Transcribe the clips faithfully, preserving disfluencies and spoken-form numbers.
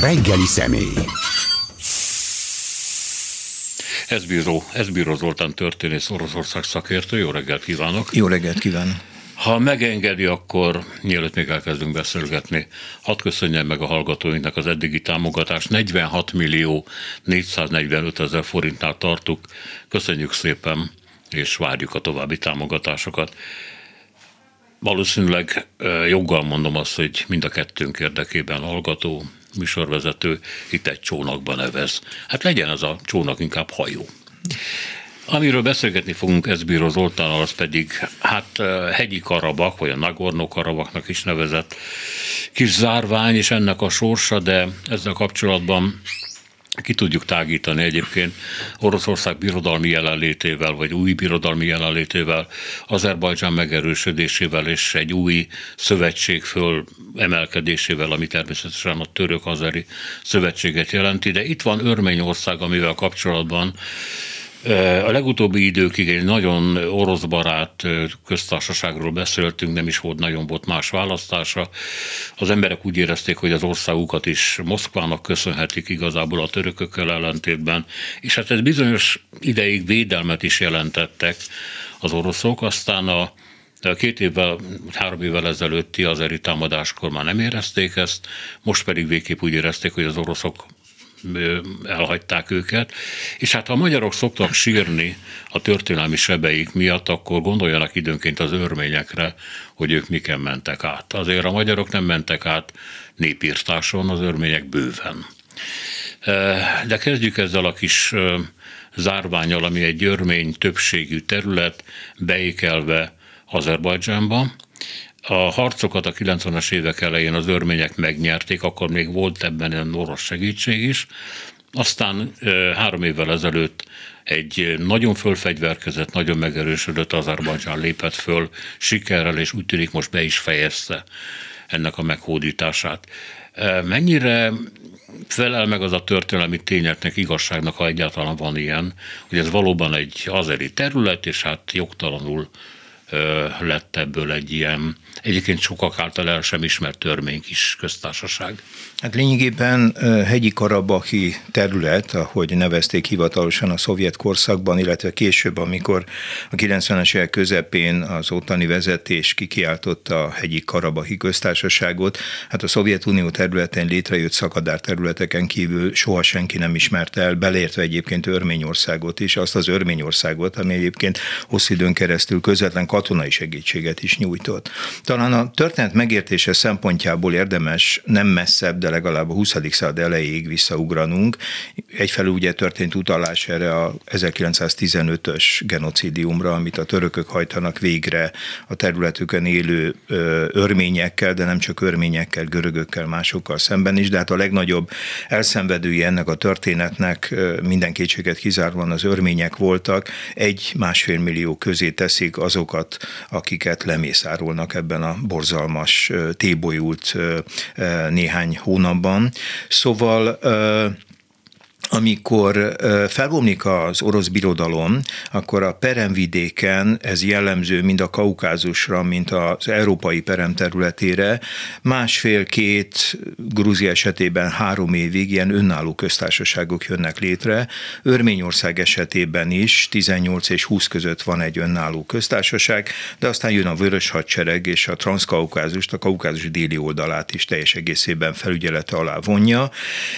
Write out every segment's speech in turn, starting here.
Reggeli személy. Sz. Bíró, Sz. Bíró Zoltán történész, Oroszország szakértő. Jó reggelt kívánok! Jó reggelt kívánok! Ha megengedi, akkor mielőtt még elkezdünk beszélgetni, hadd köszönjem meg a hallgatóinknak az eddigi támogatást. negyvenhat millió négyszáznegyvenöt ezer forintnál tartunk. Köszönjük szépen, és várjuk a további támogatásokat. Valószínűleg joggal mondom azt, hogy mind a kettőnk érdekében hallgató, műsorvezető itt egy csónakban nevez. Hát legyen ez a csónak inkább hajó. Amiről beszélgetni fogunk Sz. Bíró Zoltánnal, az pedig hát hegyi Karabah, vagy a Nagorno-Karabahnak is nevezett kis zárvány, és ennek a sorsa, de ezzel kapcsolatban ki tudjuk tágítani egyébként Oroszország birodalmi jelenlétével, vagy új birodalmi jelenlétével, Azerbajdzsán megerősödésével és egy új szövetség föl emelkedésével, ami természetesen a török-azeri szövetséget jelenti, de itt van Örményország, amivel kapcsolatban a legutóbbi időkig egy nagyon oroszbarát köztársaságról beszéltünk, nem is volt, nagyon volt más választása. Az emberek úgy érezték, hogy az országukat is Moszkvának köszönhetik igazából a törökökkel ellentétben, és hát ez bizonyos ideig védelmet is jelentettek az oroszok, aztán a Két évvel, három évvel ezelőtti azeri támadáskor már nem érezték ezt, most pedig végképp úgy érezték, hogy az oroszok elhagyták őket, és hát ha a magyarok szoktak sírni a történelmi sebeik miatt, akkor gondoljanak időnként az örményekre, hogy ők miken mentek át. Azért a magyarok nem mentek át népírtáson, az örmények bőven. De kezdjük ezzel a kis zárvánnyal, ami egy örmény többségű terület, beékelve Azerbajdzsánba. A harcokat a kilencvenes évek elején az örmények megnyerték, akkor még volt ebben egy orosz segítség is. Aztán három évvel ezelőtt egy nagyon fölfegyverkezett, nagyon megerősödött Azerbajdzsán lépett föl sikerrel, és úgy tűnik most be is fejezte ennek a meghódítását. Mennyire felel meg az a történelmi tényeknek, igazságnak, ha egyáltalán van ilyen, hogy ez valóban egy azeri terület, és hát jogtalanul lett ebből egy ilyen, egyébként sokak által el sem ismert törvénykis köztársaság. Hát lényegében hegyi karabahi terület, ahogy nevezték hivatalosan a szovjet korszakban, illetve később, amikor a kilencvenes évek közepén az ottani vezetés kikiáltotta a hegyi karabahi köztársaságot, hát a Szovjetunió területén létrejött szakadár területeken kívül soha senki nem ismerte el, beleértve egyébként Örményországot is, azt az Örményországot, ami egyébként hosszú időn keresztül közvetlen katonai segítséget is nyújtott. Talán a történet megértése szempontjából érdemes nem messzebb, de legalább a huszadik század elejéig visszaugranunk. Egyfelől ugye történt utalás erre a ezerkilencszáztizenötös genocidiumra, amit a törökök hajtanak végre a területükön élő örményekkel, de nem csak örményekkel, görögökkel, másokkal szemben is, de hát a legnagyobb elszenvedői ennek a történetnek minden kétséget kizáróan az örmények voltak. Egy másfél millió közé teszik azokat, akiket lemészárolnak ebben a borzalmas, tébolyult néhány hónapban. Szóval amikor felbomlik az orosz birodalom, akkor a peremvidéken, ez jellemző mind a Kaukázusra, mint az európai perem területére, másfél-két, Grúzia esetében három évig ilyen önálló köztársaságok jönnek létre. Örményország esetében is tizennyolc és húsz között van egy önálló köztársaság, de aztán jön a Vörös Hadsereg, és a Transzkaukázust, a Kaukázus déli oldalát is teljes egészében felügyelete alá vonja,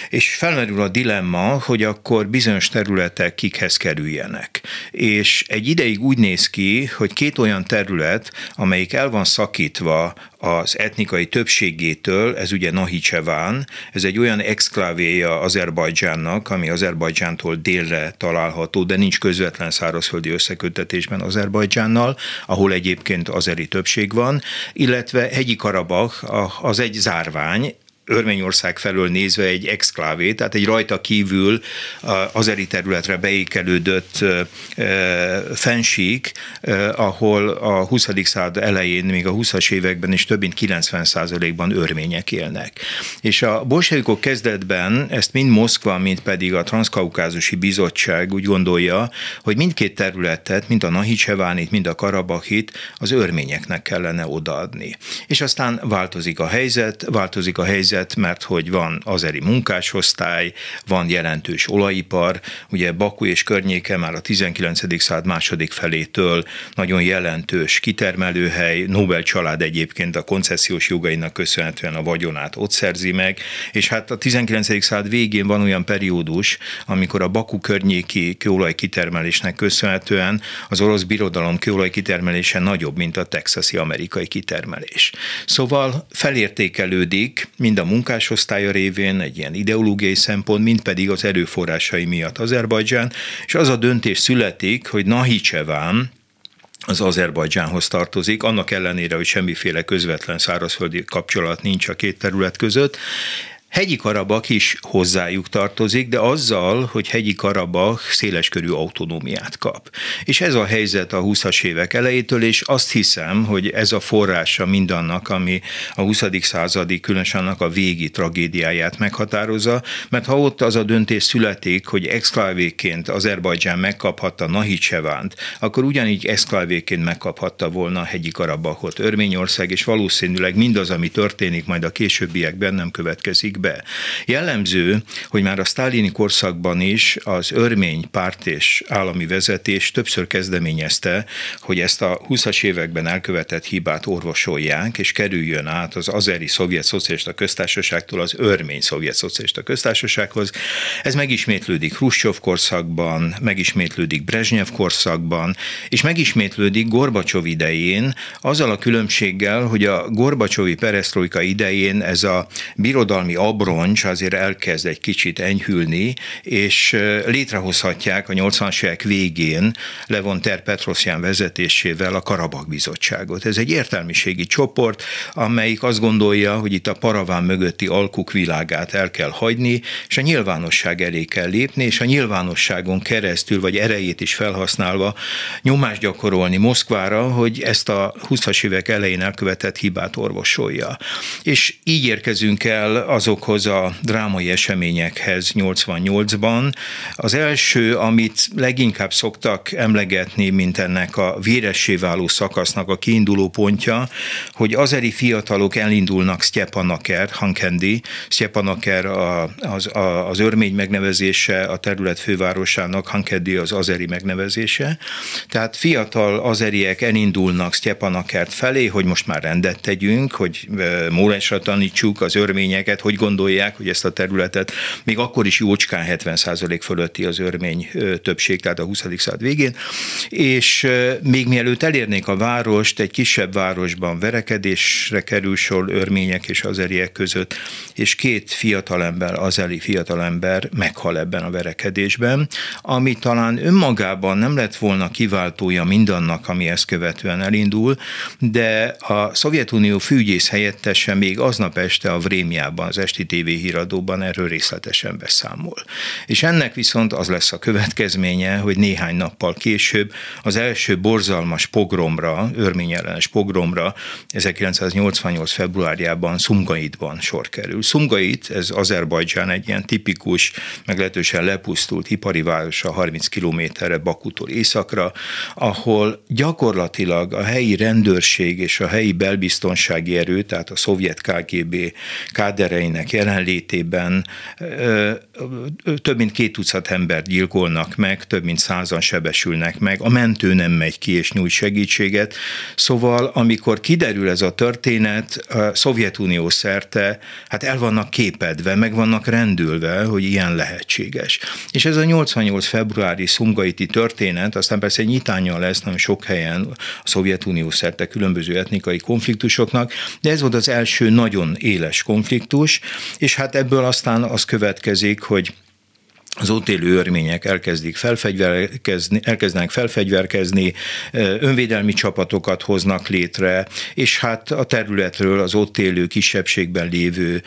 és felmerül a dilemma, hogy akkor bizonyos területek kikhez kerüljenek. És egy ideig úgy néz ki, hogy két olyan terület, amelyik el van szakítva az etnikai többségétől, ez ugye Nahicseván, ez egy olyan exklávéja Azerbajdzsánnak, ami Azerbajdzsántól délre található, de nincs közvetlen szárazföldi összeköttetésben Azerbajdzsánnal, ahol egyébként azeri többség van, illetve hegyi Karabah, az egy zárvány, Örményország felől nézve egy exklávé, tehát egy rajta kívül azeri területre beékelődött fensík, ahol a huszadik század elején, még a huszas években is több mint kilencven százalékban örmények élnek. És a bolsevikok kezdetben ezt mind Moszkva, mind pedig a Transzkaukázusi Bizottság úgy gondolja, hogy mindkét területet, mind a Nahicsevánit, mind a Karabahit az örményeknek kellene odaadni. És aztán változik a helyzet, változik a helyzet, helyzet, mert hogy van azeri munkásosztály, van jelentős olajipar, ugye Baku és környéke már a tizenkilencedik század második felétől nagyon jelentős kitermelőhely, Nobel család egyébként a koncesziós jogainak köszönhetően a vagyonát ott szerzi meg, és hát a tizenkilencedik század végén van olyan periódus, amikor a Baku környéki kőolajkitermelésnek köszönhetően az orosz birodalom kőolajkitermelése nagyobb, mint a texasi amerikai kitermelés. Szóval felértékelődik mind a munkásosztálya révén egy ilyen ideológiai szempont, mind pedig az erőforrásai miatt Azerbajdzsán, és az a döntés születik, hogy Nahicseván az Azerbajdzsánhoz tartozik, annak ellenére, hogy semmiféle közvetlen szárazföldi kapcsolat nincs a két terület között. Hegyi-Karabah is hozzájuk tartozik, de azzal, hogy Hegyi-Karabah széleskörű autonómiát kap. És ez a helyzet a húszas évek elejétől, és azt hiszem, hogy ez a forrása mindannak, ami a huszadik századi, különösen annak a végi tragédiáját meghatározza, mert ha ott az a döntés születik, hogy exklávéként Azerbajdzsán megkaphatta Nahicsevánt, akkor ugyanígy exklávéként megkaphatta volna Hegyi-Karabahot Örményország, és valószínűleg mindaz, ami történik majd a későbbiekben, nem következik be. Jellemző, hogy már a sztálini korszakban is az örmény párt és állami vezetés többször kezdeményezte, hogy ezt a húszas években elkövetett hibát orvosolják, és kerüljön át az azeri szovjet szocialista köztársaságtól az örmény szovjet szocialista köztársasághoz. Ez megismétlődik Hruscsov korszakban, megismétlődik Brezsnyev korszakban, és megismétlődik Gorbacsov idején, azzal a különbséggel, hogy a gorbacsovi perestrojka idején ez a birodalmi abroncs azért elkezd egy kicsit enyhülni, és létrehozhatják a nyolcvanas évek végén Levon Ter-Petroszján vezetésével a Karabah bizottságot. Ez egy értelmiségi csoport, amelyik azt gondolja, hogy itt a paraván mögötti alkuk világát el kell hagyni, és a nyilvánosság elé kell lépni, és a nyilvánosságon keresztül, vagy erejét is felhasználva nyomást gyakorolni Moszkvára, hogy ezt a húszas évek elején elkövetett hibát orvosolja. És így érkezünk el azon azokhoz a drámai eseményekhez nyolcvannyolcban. Az első, amit leginkább szoktak emlegetni, mint ennek a véressé váló szakasznak a kiinduló pontja, hogy azeri fiatalok elindulnak Sztyepanaker, Hankendi. Sztyepanaker a, az, a, az örmény megnevezése, a terület fővárosának, Hankendi az azeri megnevezése. Tehát fiatal azeriek elindulnak Sztyepanakert felé, hogy most már rendet tegyünk, hogy mólásra tanítsuk az örményeket, hogy gondolják, hogy ezt a területet még akkor is jócskán hetven százalék fölötti az örmény többség, tehát a huszadik század végén, és még mielőtt elérnék a várost, egy kisebb városban verekedésre kerül sor örmények és azeriek között, és két fiatalember, azeri fiatalember meghal ebben a verekedésben, ami talán önmagában nem lett volna kiváltója mindannak, ami ezt követően elindul, de a Szovjetunió főügyész helyettese még aznap este a Vrémjában, az esti tévéhíradóban erről részletesen beszámol. És ennek viszont az lesz a következménye, hogy néhány nappal később az első borzalmas pogromra, örmény ellenes pogromra ezerkilencszáznyolcvannyolc. februárjában Szumgaitban sor kerül. Szumgait, ez Azerbajdzsán egy ilyen tipikus, meglehetősen lepusztult ipari városa harminc kilométerre Bakútól északra, ahol gyakorlatilag a helyi rendőrség és a helyi belbiztonsági erő, tehát a szovjet ká gé bé káderei jelenlétében több mint két tucat embert gyilkolnak meg, több mint százan sebesülnek meg, a mentő nem megy ki és nyújt segítséget. Szóval, amikor kiderül ez a történet, a Szovjetunió szerte, hát el vannak képedve, meg vannak rendülve, hogy ilyen lehetséges. És ez a nyolcvannyolc februári szumgaiti történet, aztán persze nyitánya lesz nagyon sok helyen a Szovjetunió szerte különböző etnikai konfliktusoknak, de ez volt az első nagyon éles konfliktus, és hát ebből aztán az következik, hogy az ott élő örmények elkezdik felfegyverkezni, elkezdenek felfegyverkezni, önvédelmi csapatokat hoznak létre, és hát a területről az ott élő kisebbségben lévő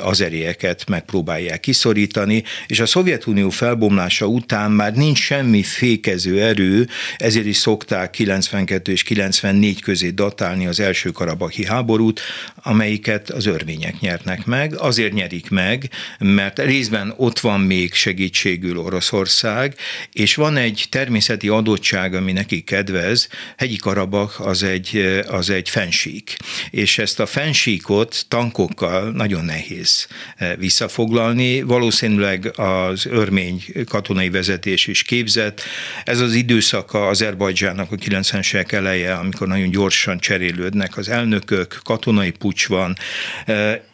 azerieket megpróbálják kiszorítani, és a Szovjetunió felbomlása után már nincs semmi fékező erő, ezért is szokták kilencvenkettő és kilencvennégy közé datálni az első karabahi háborút, amelyiket az örmények nyernek meg. Azért nyerik meg, mert részben ott van még segítség segítségül Oroszország, és van egy természeti adottság, ami neki kedvez. Hegyi Karabah az egy, az egy fennsík, és ezt a fennsíkot tankokkal nagyon nehéz visszafoglalni. Valószínűleg az örmény katonai vezetés is képzett. Ez az időszaka Azerbajdzsánnak a kilencvenes évek eleje, amikor nagyon gyorsan cserélődnek az elnökök, katonai puccs van,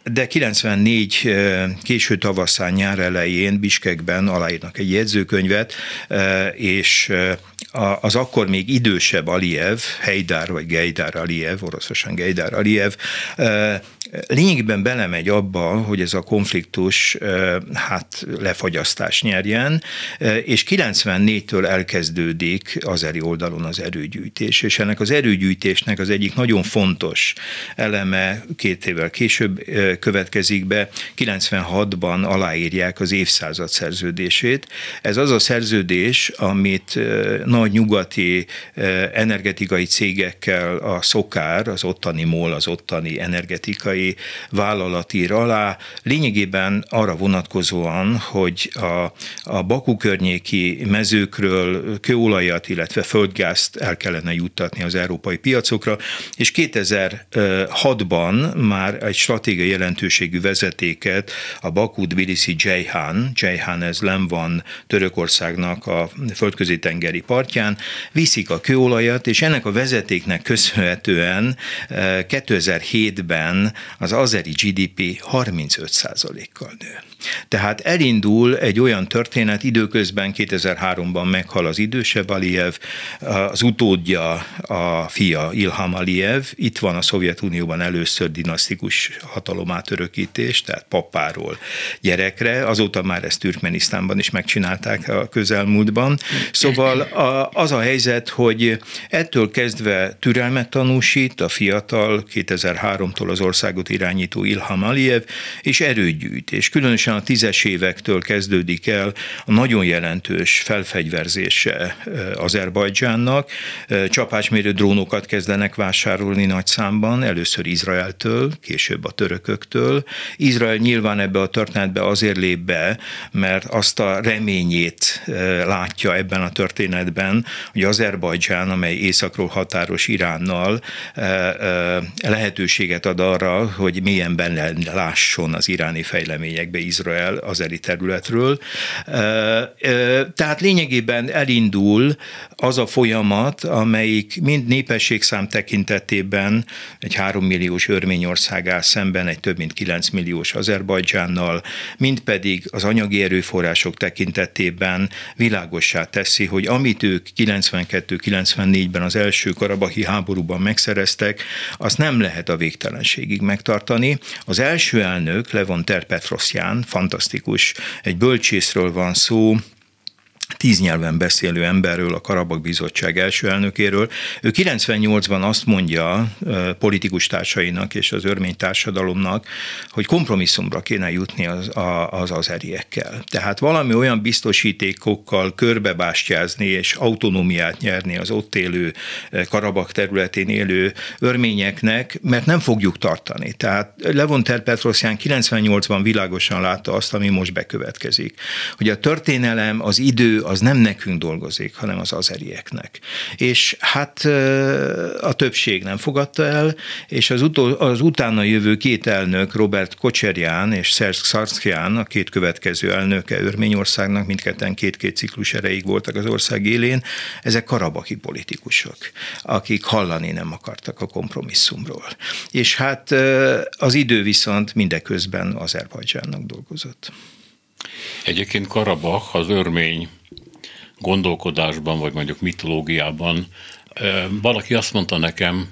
de kilencvennégy késő tavaszán, nyár elején Biskekben aláírnak egy jegyzőkönyvet, és az akkor még idősebb Aliyev, Heydar vagy Gejdar Aliyev, oroszosan Gejdar Aliyev, lényegében belemegy abba, hogy ez a konfliktus hát lefagyasztást nyerjen, és kilencvennégytől elkezdődik azeri oldalon az erőgyűjtés, és ennek az erőgyűjtésnek az egyik nagyon fontos eleme két évvel később következik be, kilencvenhatban aláírják az évszázad szerződését. Ez az a szerződés, amit nagy nyugati energetikai cégekkel a SOCAR, az ottani MOL, az ottani energetikai vállalat ír alá, lényegében arra vonatkozóan, hogy a, a Bakú környéki mezőkről kőolajat, illetve földgázt el kellene juttatni az európai piacokra, és kétezer-hatban már egy stratégiai jelentőségű vezetéket, a Baku–Tbiliszi–Ceyhan, Ceyhan ez lenn van Törökországnak a földközi-tengeri partján, viszik a kőolajat, és ennek a vezetéknek köszönhetően kétezer-hétben az azeri gé dé pé harmincöt százalékkal nő. Tehát elindul egy olyan történet, időközben kétezer-háromban meghal az idősebb Aliyev, az utódja, a fia Ilham Aliyev, itt van a Szovjetunióban először dinasztikus hatalomátörökítés, tehát papáról gyerekre, azóta már ezt Türkmenisztánban is megcsinálták a közelmúltban. Szóval az a helyzet, hogy ettől kezdve türelmet tanúsít a fiatal kétezer-háromtól az ország irányító Ilham Aliyev, és erőgyűjt, és különösen a tízes évektől kezdődik el a nagyon jelentős felfegyverzése Azerbajdzsánnak. Csapásmérő drónokat kezdenek vásárolni nagy számban, először Izraeltől, később a törököktől. Izrael nyilván ebbe a történetbe azért lép be, mert azt a reményét látja ebben a történetben, hogy Azerbajdzsán, amely északról határos Iránnal, lehetőséget ad arra, hogy mélyen benne lásson az iráni fejleményekbe Izrael azeri területről. Tehát lényegében elindul az a folyamat, amelyik mind népességszám tekintetében egy három milliós Örményország áll szemben egy több mint kilenc milliós Azerbajdzsánnal, mind pedig az anyagi erőforrások tekintetében világossá teszi, hogy amit ők kilencvenkettő-kilencvennégyben az első karabahi háborúban megszereztek, azt nem lehet a végtelenségig megtartani. Az első elnök, Levon Ter-Petroszján, fantasztikus, egy bölcsészről van szó, tíz nyelven beszélő emberről, a Karabah Bizottság első elnökéről. Ő kilencvennyolcban azt mondja politikus társainak és az örmény társadalomnak, hogy kompromisszumra kéne jutni az, az azeriekkel. Tehát valami olyan biztosítékokkal körbebástyázni és autonómiát nyerni az ott élő, Karabah területén élő örményeknek, mert nem fogjuk tartani. Tehát Levon Ter-Petroszján kilencvennyolcban világosan látta azt, ami most bekövetkezik. Hogy a történelem, az idő, az nem nekünk dolgozik, hanem az azerieknek. És hát a többség nem fogadta el, és az, utol, az utána jövő két elnök, Robert Kocsarján és Szerz, Szargszján, a két következő elnöke Örményországnak, mindketten két-két ciklus erejéig voltak az ország élén, ezek karabahi politikusok, akik hallani nem akartak a kompromisszumról. És hát az idő viszont mindeközben Azerbajdzsánnak dolgozott. Egyébként Karabah az örmény gondolkodásban, vagy mondjuk mitológiában valaki azt mondta nekem,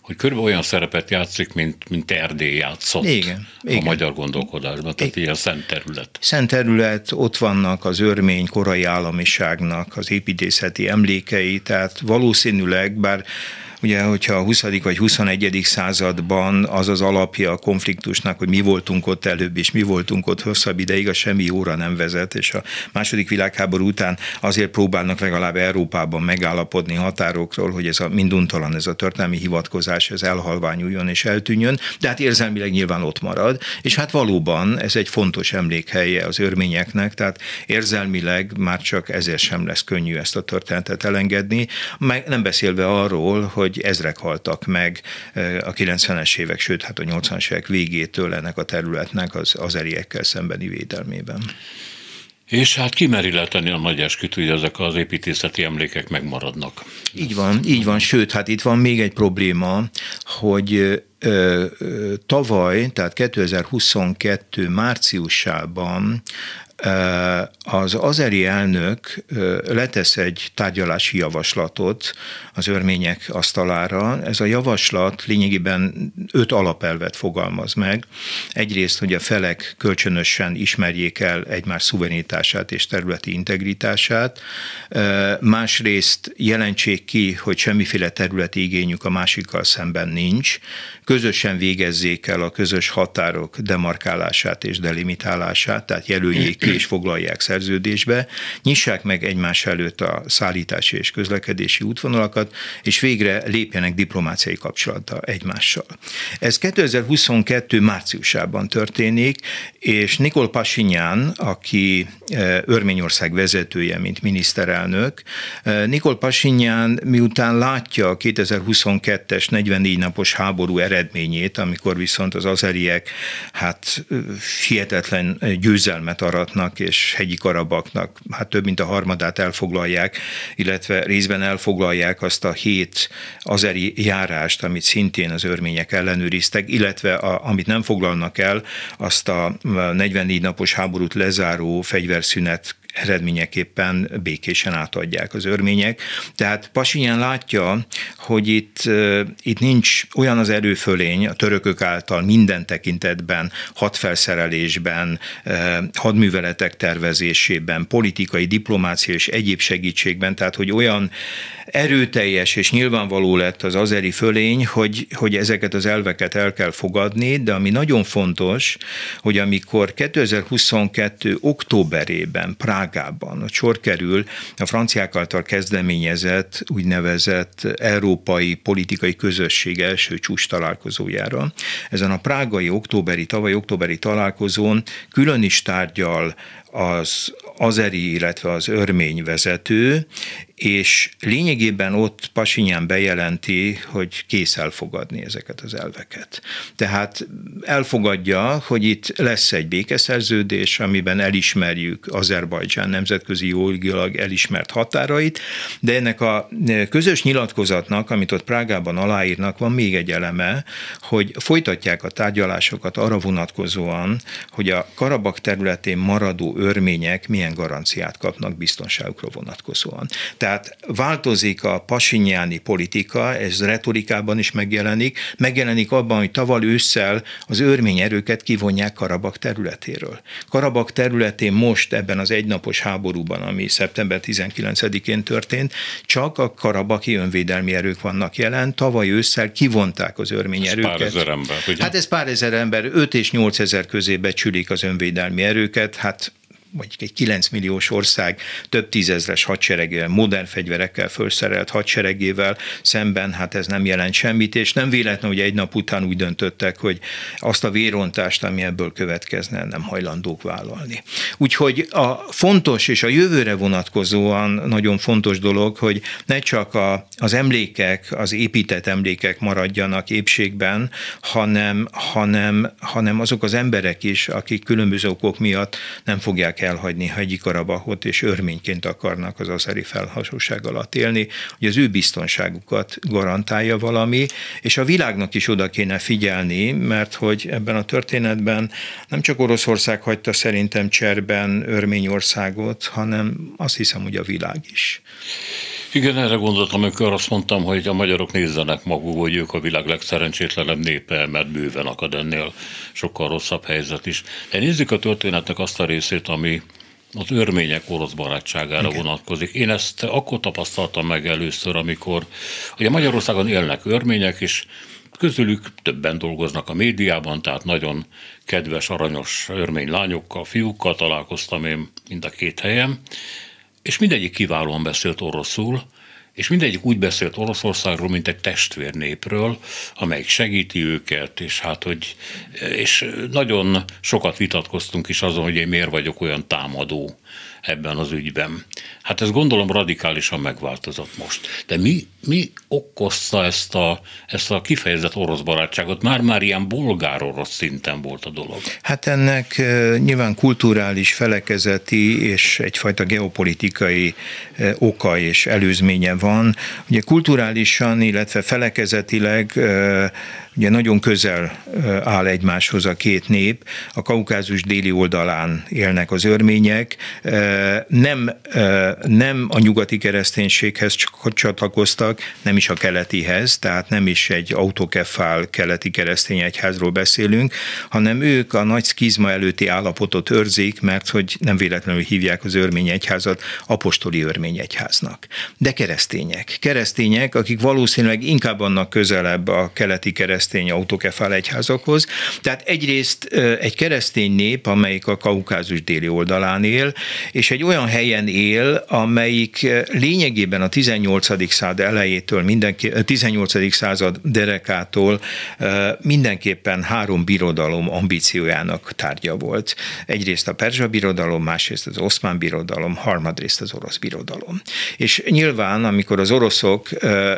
hogy körülbelül olyan szerepet játszik, mint, mint Erdély játszott, igen, a igen. magyar gondolkodásban, tehát igen. Ilyen szent terület. Szent terület, ott vannak az örmény korai államiságnak az építészeti emlékei, tehát valószínűleg, bár Ugye, hogyha a huszadik vagy huszonegyedik században az az alapja a konfliktusnak, hogy mi voltunk ott előbb, és mi voltunk ott hosszabb ideig, a semmi jóra nem vezet, és a második világháború után azért próbálnak legalább Európában megállapodni határokról, hogy ez a minduntalan, ez a történelmi hivatkozás, ez elhalványuljon és eltűnjön, de hát érzelmileg nyilván ott marad, és hát valóban ez egy fontos emlékhelye az örményeknek, tehát érzelmileg már csak ezért sem lesz könnyű ezt a történetet elengedni, meg nem beszélve arról, hogy ezrek haltak meg a kilencvenes évek, sőt, hát a nyolcvanas évek végétől ennek a területnek az azeriekkel szembeni védelmében. És hát kimeri le tenni a nagy esküt, hogy ezek az építészeti emlékek megmaradnak. Így van, így van, sőt, hát itt van még egy probléma, hogy tavaly, tehát kétezer-huszonkettő márciusában az azeri elnök letesz egy tárgyalási javaslatot az örmények asztalára. Ez a javaslat lényegében öt alapelvet fogalmaz meg. Egyrészt, hogy a felek kölcsönösen ismerjék el egymás szuverenitását és területi integritását. Másrészt jelentsék ki, hogy semmiféle területi igényük a másikkal szemben nincs. Közösen végezzék el a közös határok demarkálását és delimitálását, tehát jelöljék ki és foglalják szerződésbe, nyissák meg egymás előtt a szállítási és közlekedési útvonalakat, és végre lépjenek diplomáciai kapcsolatba egymással. Ez kétezer-huszonkettő márciusában történik, és Nikol Pasinyán, aki Örményország vezetője, mint miniszterelnök, Nikol Pasinyán miután látja a kétezer-huszonkettes negyvennégy napos háború eredményét, amikor viszont az azeriek hát hihetetlen győzelmet aratnak, és hegyi Karabaknak hát több mint a harmadát elfoglalják, illetve részben elfoglalják azt a hét azeri járást, amit szintén az örmények ellenőriztek, illetve a, amit nem foglalnak el, azt a negyvennégy napos háborút lezáró fegyverszünet eredményeképpen békésen átadják az örmények. Tehát Pasinyán látja, hogy itt, itt nincs olyan az erőfölény a törökök által minden tekintetben, hadfelszerelésben, hadműveletek tervezésében, politikai, diplomáciai és egyéb segítségben, tehát hogy olyan erőteljes és nyilvánvaló lett az azeri fölény, hogy, hogy ezeket az elveket el kell fogadni, de ami nagyon fontos, hogy amikor kétezer-huszonkettő októberében Prágában sor kerül a franciák által kezdeményezett úgynevezett európai politikai közösség első csúcs találkozójára. Ezen a prágai októberi, tavaly októberi találkozón külön is tárgyal az azeri, illetve az örmény vezető, és lényegében ott Pasinyán bejelenti, hogy kész elfogadni ezeket az elveket. Tehát elfogadja, hogy itt lesz egy békeszerződés, amiben elismerjük Azerbajdzsán nemzetközi jogilag elismert határait, de ennek a közös nyilatkozatnak, amit ott Prágában aláírnak, van még egy eleme, hogy folytatják a tárgyalásokat arra vonatkozóan, hogy a Karabak területén maradó örmények milyen garanciát kapnak biztonságukra vonatkozóan. Tehát változik a pasinyáni politika, ez retorikában is megjelenik, megjelenik abban, hogy tavaly ősszel az örmény erőket kivonják Karabak területéről. Karabak területén most ebben az egynapos háborúban, ami szeptember tizenkilencedikén történt, csak a karabaki önvédelmi erők vannak jelen, tavaly ősszel kivonták az örmény ez erőket. Pár ezer ember, ugye? Hát ez pár ezer ember, öt és nyolcezer közé becsülik az önvédelmi erőket, hát mondjuk egy kilenc milliós ország több tízezres hadseregével, modern fegyverekkel felszerelt hadseregével szemben, hát ez nem jelent semmit, és nem véletlen, hogy egy nap után úgy döntöttek, hogy azt a vérontást, ami ebből következne, nem hajlandók vállalni. Úgyhogy a fontos és a jövőre vonatkozóan nagyon fontos dolog, hogy ne csak a, az emlékek, az épített emlékek maradjanak épségben, hanem, hanem, hanem azok az emberek is, akik különböző okok miatt nem fogják elhagyni hegyi Karabahot, és örményként akarnak az azeri felhatóság alatt élni, hogy az ő biztonságukat garantálja valami, és a világnak is oda kéne figyelni, mert hogy ebben a történetben nem csak Oroszország hagyta szerintem cserben Örményországot, hanem azt hiszem, hogy a világ is. Igen, erre gondoltam, amikor azt mondtam, hogy a magyarok nézzenek maguk, hogy ők a világ legszerencsétlenebb népe, mert bőven akad ennél sokkal rosszabb helyzet is. De nézzük a történetnek azt a részét, ami az örmények orosz barátságára igen. vonatkozik. Én ezt akkor tapasztaltam meg először, amikor ugye Magyarországon élnek örmények, és közülük többen dolgoznak a médiában, tehát nagyon kedves, aranyos örmény lányokkal, fiúkkal találkoztam én mind a két helyen, és mindegyik kiválóan beszélt oroszul, és mindegyik úgy beszélt Oroszországról, mint egy testvérnépről, amelyik segíti őket, és hát, hogy és nagyon sokat vitatkoztunk is azon, hogy én miért vagyok olyan támadó ebben az ügyben. Hát ez gondolom radikálisan megváltozott most. De mi, mi okozta ezt a, ezt a kifejezett orosz barátságot? Már-már ilyen bolgár-orosz szinten volt a dolog. Hát ennek nyilván kulturális, felekezeti és egyfajta geopolitikai oka és előzménye van. Ugye kulturálisan, illetve felekezetileg ugye nagyon közel áll egymáshoz a két nép. A Kaukázus déli oldalán élnek az örmények, nem, nem a nyugati kereszténységhez csatlakoztak, nem is a keletihez, tehát nem is egy autokefál keleti keresztény egyházról beszélünk, hanem ők a nagy szkizma előtti állapotot őrzik, mert hogy nem véletlenül hívják az örmény egyházat apostoli örmény egyháznak. De keresztények. Keresztények, akik valószínűleg inkább annak közelebb a keleti keresztény autokefál egyházakhoz. Tehát egyrészt egy keresztény nép, amelyik a Kaukázus déli oldalán él, és egy olyan helyen él, amelyik lényegében a tizennyolcadik század elejétől, mindenki, tizennyolcadik század derekától mindenképpen három birodalom ambíciójának tárgya volt. Egyrészt a perzsa birodalom, másrészt az oszmán birodalom, harmadrészt az orosz birodalom. És nyilván, amikor az oroszok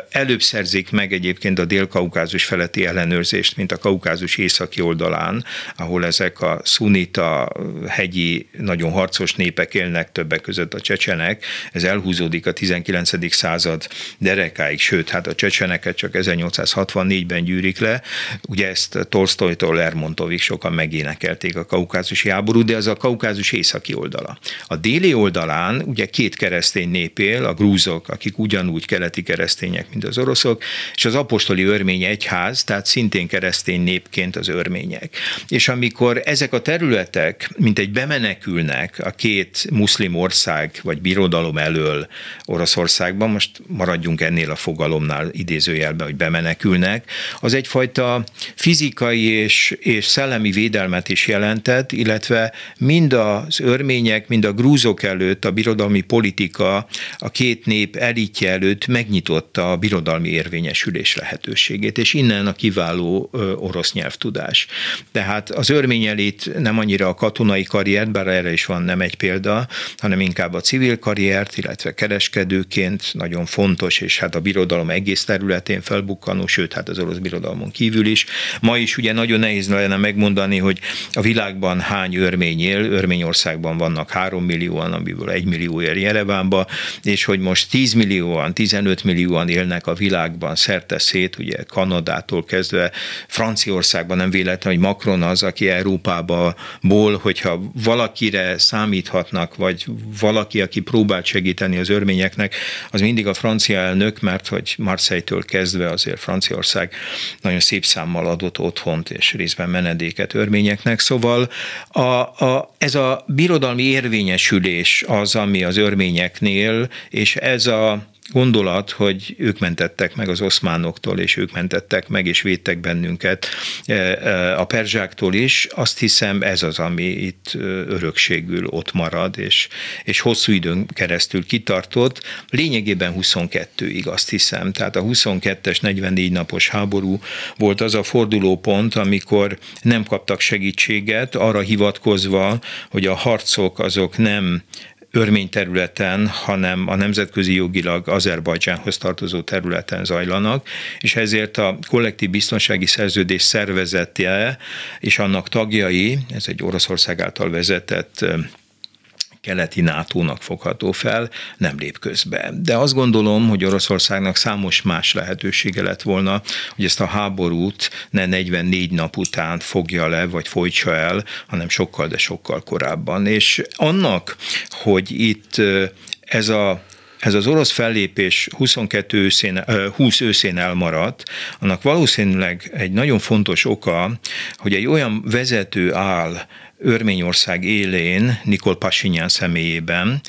előbb szerzik meg egyébként a dél-kaukázus feletti ellenőrzést, mint a kaukázus északi oldalán, ahol ezek a szunita, hegyi, nagyon harcos népek élnek, többek között a csecsenek, ez elhúzódik a tizenkilencedik század derekáig, sőt, hát a csecseneket csak ezernyolcszázhatvannégyben gyűrik le, ugye ezt Tolsztojtól Lermontovig sokan megénekelték a kaukázusi háború, de az a kaukázus északi oldala. A déli oldalán ugye két keresztény nép él, a grúzok, akik ugyanúgy keleti keresztények, mint az oroszok, és az apostoli örmény egyház, tehát szintén keresztény népként az örmények. És amikor ezek a területek, mint egy bemenekülnek a két muszlim ország vagy birodalom elől Oroszországban, most maradjunk ennél a fogalomnál idézőjelben, hogy bemenekülnek, az egyfajta fizikai és, és szellemi védelmet is jelentett, illetve mind az örmények, mind a grúzok előtt a birodalmi politika a két nép elitje előtt megnyitotta a birodalmi érvényesülés lehetőségét, és innen a kiváló orosz nyelvtudás. Tehát az örmény elit nem annyira a katonai karriert, bár erre is van nem egy példa, hanem inkább a civil karriert, illetve kereskedőként nagyon fontos, és hát a birodalom egész területén felbukkanó, sőt, hát az orosz birodalmon kívül is. Ma is ugye nagyon nehéz lenne megmondani, hogy a világban hány örmény él, Örményországban vannak három millióan, amiből egy millió él Jerevánba, és hogy most tíz millióan, tizenöt millióan élnek a világban szerte szét, ugye Kanadától kezdve Franciaországban, nem véletlen, hogy Macron az, aki Európába ból, hogyha valakire számíthat, vagy valaki, aki próbált segíteni az örményeknek, az mindig a francia elnök, mert hogy Marseille-től kezdve azért Franciaország nagyon szép számmal adott otthont és részben menedéket örményeknek. Szóval a, a, ez a birodalmi érvényesülés az, ami az örményeknél, és ez a gondolat, hogy ők mentettek meg az oszmánoktól, és ők mentettek meg, és védtek bennünket a perzsáktól is, azt hiszem ez az, ami itt örökségül ott marad, és, és hosszú időn keresztül kitartott, lényegében huszonkettőig, azt hiszem. Tehát a huszonkettes, negyvennégy napos háború volt az a fordulópont, amikor nem kaptak segítséget, arra hivatkozva, hogy a harcok azok nem örmény területen, hanem a nemzetközi jogilag Azerbajdzsánhoz tartozó területen zajlanak, és ezért a kollektív biztonsági szerződés szervezete és annak tagjai, ez egy Oroszország által vezetett keleti nátónak fogható fel, nem lép közbe. De azt gondolom, hogy Oroszországnak számos más lehetősége lett volna, hogy ezt a háborút ne negyvennégy nap után fogja le, vagy folytsa el, hanem sokkal, de sokkal korábban. És annak, hogy itt ez a ez az orosz fellépés huszonkettő őszén, húsz őszén elmaradt, annak valószínűleg egy nagyon fontos oka, hogy egy olyan vezető áll Örményország élén, Nikol Pasinyán személyében,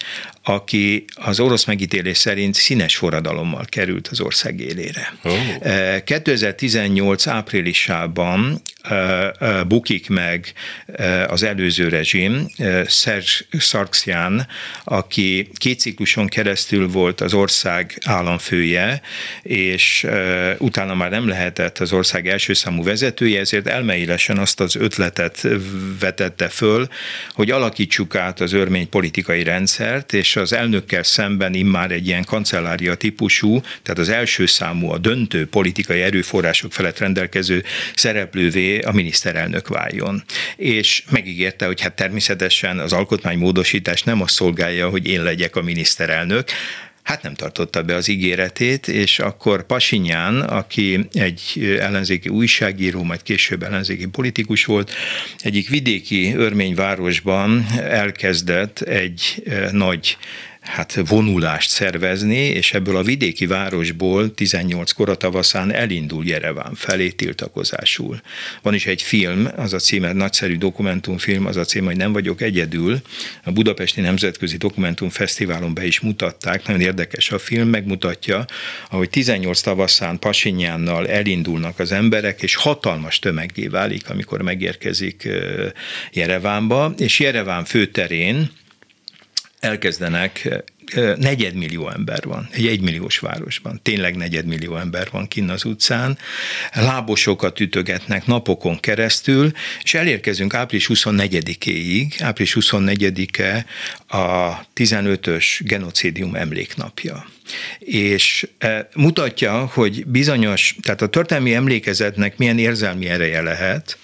aki az orosz megítélés szerint színes forradalommal került az ország élére. Oh. kétezer-tizennyolc áprilisában bukik meg az előző rezsim, Szerz, Szargszján, aki két cikluson keresztül volt az ország államfője, és utána már nem lehetett az ország első számú vezetője, ezért elmeilesen azt az ötletet vetette föl, hogy alakítsuk át az örmény politikai rendszert, és az elnökkel szemben immár egy ilyen kancellária típusú, tehát az első számú, a döntő politikai erőforrások felett rendelkező szereplővé a miniszterelnök váljon. És megígérte, hogy hát természetesen az alkotmánymódosítás nem azt szolgálja, hogy én legyek a miniszterelnök. Hát nem tartotta be az ígéretét, és akkor Pasinyán, aki egy ellenzéki újságíró, majd később ellenzéki politikus volt, egyik vidéki örmény városban elkezdett egy nagy hát vonulást szervezni, és ebből a vidéki városból tizennyolc koratavaszán elindul Jereván felé tiltakozásul. Van is egy film, az a címe, nagyszerű dokumentumfilm, az a címe, hogy Nem vagyok egyedül. A Budapesti Nemzetközi Dokumentumfesztiválon be is mutatták, nagyon érdekes a film, megmutatja, ahogy tizennyolc tavaszán Pasinyánnal elindulnak az emberek, és hatalmas tömeggé válik, amikor megérkezik Jerevánba, és Jereván főterén elkezdenek, negyedmillió ember van, egy egymilliós városban, tényleg negyedmillió ember van kinn az utcán, lábosokat ütögetnek napokon keresztül, és elérkezünk április huszonnegyedikéig, április huszonnegyedike a tizenötös genocidium emléknapja. És mutatja, hogy bizonyos, tehát a történelmi emlékezetnek milyen érzelmi ereje lehet,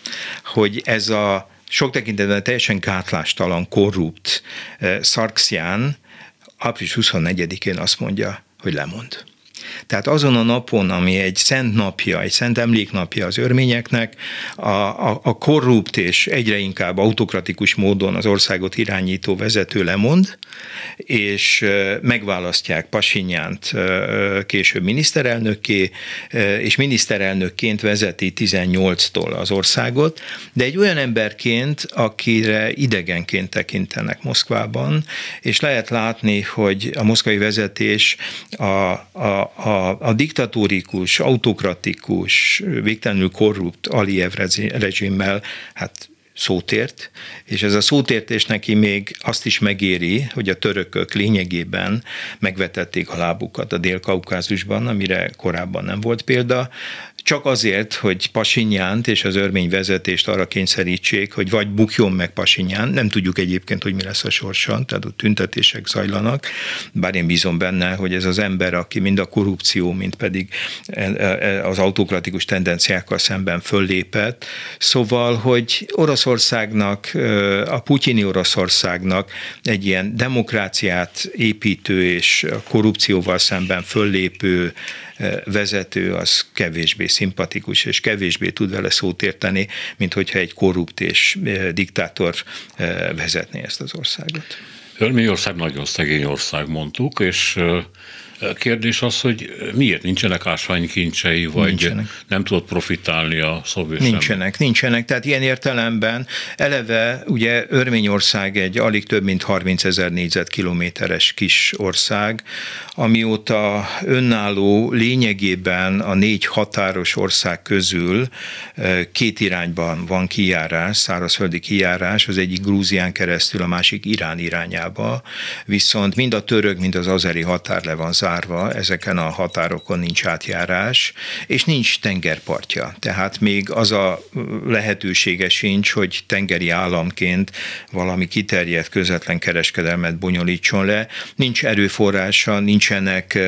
hogy ez a sok tekintetben teljesen gátlástalan, korrupt Szargszján április huszonnegyedikén azt mondja, hogy lemond. Tehát azon a napon, ami egy szent napja, egy szent emléknapja az örményeknek, a, a, a korrupt és egyre inkább autokratikus módon az országot irányító vezető lemond, és megválasztják Pasinyánt később miniszterelnökké, és miniszterelnökként vezeti tizennyolctól az országot, de egy olyan emberként, akire idegenként tekintenek Moszkvában, és lehet látni, hogy a moszkvai vezetés a, a A, a diktatórikus, autokratikus, végtelenül korrupt Aliyev rezsimmel hát szótért, és ez a szótértés neki még azt is megéri, hogy a törökök lényegében megvetették a lábukat a Dél-Kaukázusban, amire korábban nem volt példa, csak azért, hogy Pasinyánt és az örmény vezetést arra kényszerítsék, hogy vagy bukjon meg Pasinyán, nem tudjuk egyébként, hogy mi lesz a sorsa, tehát ott tüntetések zajlanak, bár én bízom benne, hogy ez az ember, aki mind a korrupció, mind pedig az autokratikus tendenciákkal szemben föllépett, szóval, hogy Oroszországnak, a putyini Oroszországnak egy ilyen demokráciát építő és korrupcióval szemben föllépő vezető, az kevésbé szimpatikus, és kevésbé tud vele szót érteni, mint hogyha egy korrupt és diktátor vezetné ezt az országot. Örményország nagyon szegény ország, mondtuk, és a kérdés az, hogy miért nincsenek ásványkincsei, vagy nincsenek. Nem tudott profitálni a szovjet sem. Nincsenek, nincsenek. Tehát ilyen értelemben eleve ugye Örményország egy alig több mint harmincezer négyzetkilométeres kis ország, amióta önálló lényegében a négy határos ország közül két irányban van kijárás, szárazföldi kijárás, az egyik Grúzián keresztül, a másik Irán irányába, viszont mind a török, mind az azeri határ le van zárva. Ezeken a határokon nincs átjárás, és nincs tengerpartja. Tehát még az a lehetősége sincs, hogy tengeri államként valami kiterjedt közvetlen kereskedelmet bonyolítson le. Nincs erőforrása, nincsenek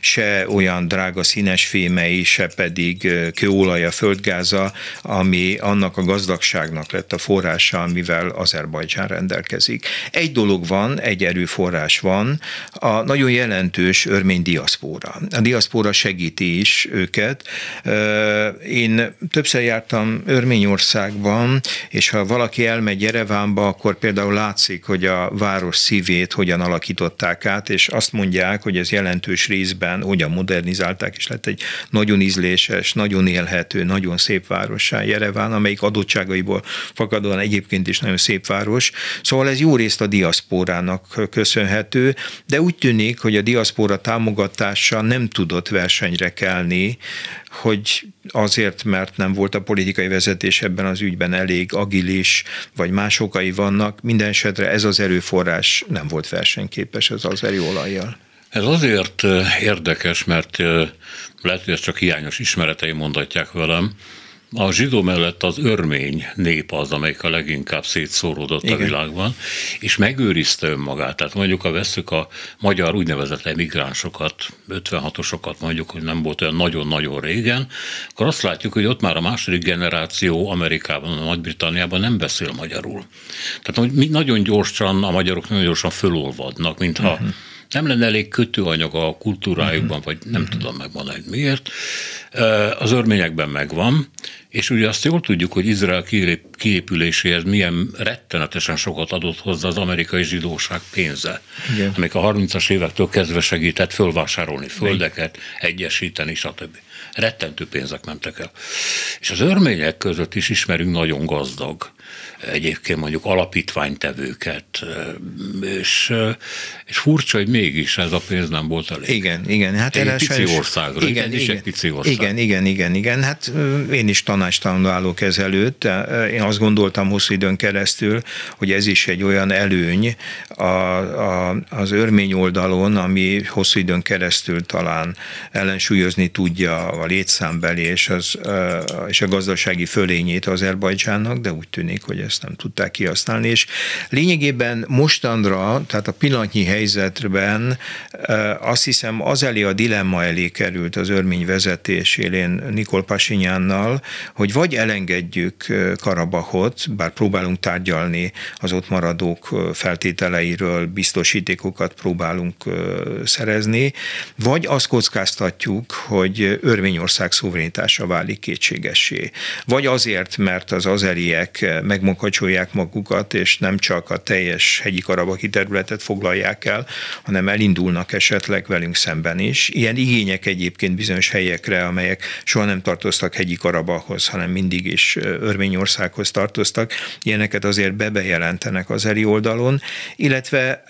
se olyan drága színesfémei, se pedig kőolaja, földgáza, ami annak a gazdagságnak lett a forrása, amivel Azerbajdzsán rendelkezik. Egy dolog van, egy erőforrás van, a nagyon jelentős örmény örmény diaszpóra. A diaszpóra segíti is őket. Én többször jártam Örményországban, és ha valaki elmegy Jerevánba, akkor például látszik, hogy a város szívét hogyan alakították át, és azt mondják, hogy ez jelentős részben hogyan modernizálták, és lett egy nagyon ízléses, nagyon élhető, nagyon szép várossá Jereván, amelyik adottságaiból fakadóan egyébként is nagyon szép város. Szóval ez jó részt a diaszpórának köszönhető, de úgy tűnik, hogy a diaszpóra támogatása nem tudott versenyre kelni, hogy azért, mert nem volt a politikai vezetés ebben az ügyben elég agilis, vagy más okai vannak, minden esetre ez az erőforrás nem volt versenyképes az azeri olajjal. Ez azért érdekes, mert lehet, hogy ez csak hiányos ismereteim mondatják velem. A zsidó mellett az örmény nép az, amelyik a leginkább szétszóródott Igen. a világban, és megőrizte önmagát. Tehát mondjuk, ha vesszük a magyar úgynevezett emigránsokat, ötvenhatosokat mondjuk, hogy nem volt olyan nagyon-nagyon régen, akkor azt látjuk, hogy ott már a második generáció Amerikában, a Nagy-Britanniában nem beszél magyarul. Tehát hogy nagyon gyorsan, a magyarok nagyon gyorsan fölolvadnak, mintha uh-huh. nem lenne elég kötőanyag a kultúrájukban, vagy nem uh-huh. tudom megmondani, hogy miért. Az örményekben megvan, és ugye azt jól tudjuk, hogy Izrael kiépüléséhez milyen rettenetesen sokat adott hozzá az amerikai zsidóság pénze, Igen. amik a harmincas évektől kezdve segített fölvásárolni földeket, egyesíteni, stb. Rettentő pénzek mentek el. És az örmények között is ismerünk nagyon gazdag, egyébként mondjuk alapítványtevőket, és, és furcsa, hogy mégis ez a pénz nem volt elég. Igen, igen. Hát egy pici is, országra, igen, igen, is egy pici ország. Igen, igen, igen, igen. Hát én is tanástalanul állok ezelőtt. Én azt gondoltam hosszú időn keresztül, hogy ez is egy olyan előny a, a, az örmény oldalon, ami hosszú időn keresztül talán ellensúlyozni tudja a létszámbeli és, az, és a gazdasági fölényét Azerbajdzsánnak, de úgy tűnik, hogy ezt nem tudták kihasználni, és lényegében mostanra, tehát a pillanatnyi helyzetben azt hiszem az elé a dilemma elé került az örmény vezetés élén Nikol Pasinyánnal, hogy vagy elengedjük Karabahot, bár próbálunk tárgyalni az ott maradók feltételeiről, biztosítékokat próbálunk szerezni, vagy azt kockáztatjuk, hogy Örményország szuverenitása válik kétségessé. Vagy azért, mert az azeriek megmakacsolják magukat, és nem csak a teljes hegyi karabahi területet foglalják el, hanem elindulnak esetleg velünk szemben is. Ilyen igények egyébként bizonyos helyekre, amelyek soha nem tartoztak hegyi Karabahhoz, hanem mindig is Örményországhoz tartoztak. Ilyeneket azért bebejelentenek az azeri oldalon. Illetve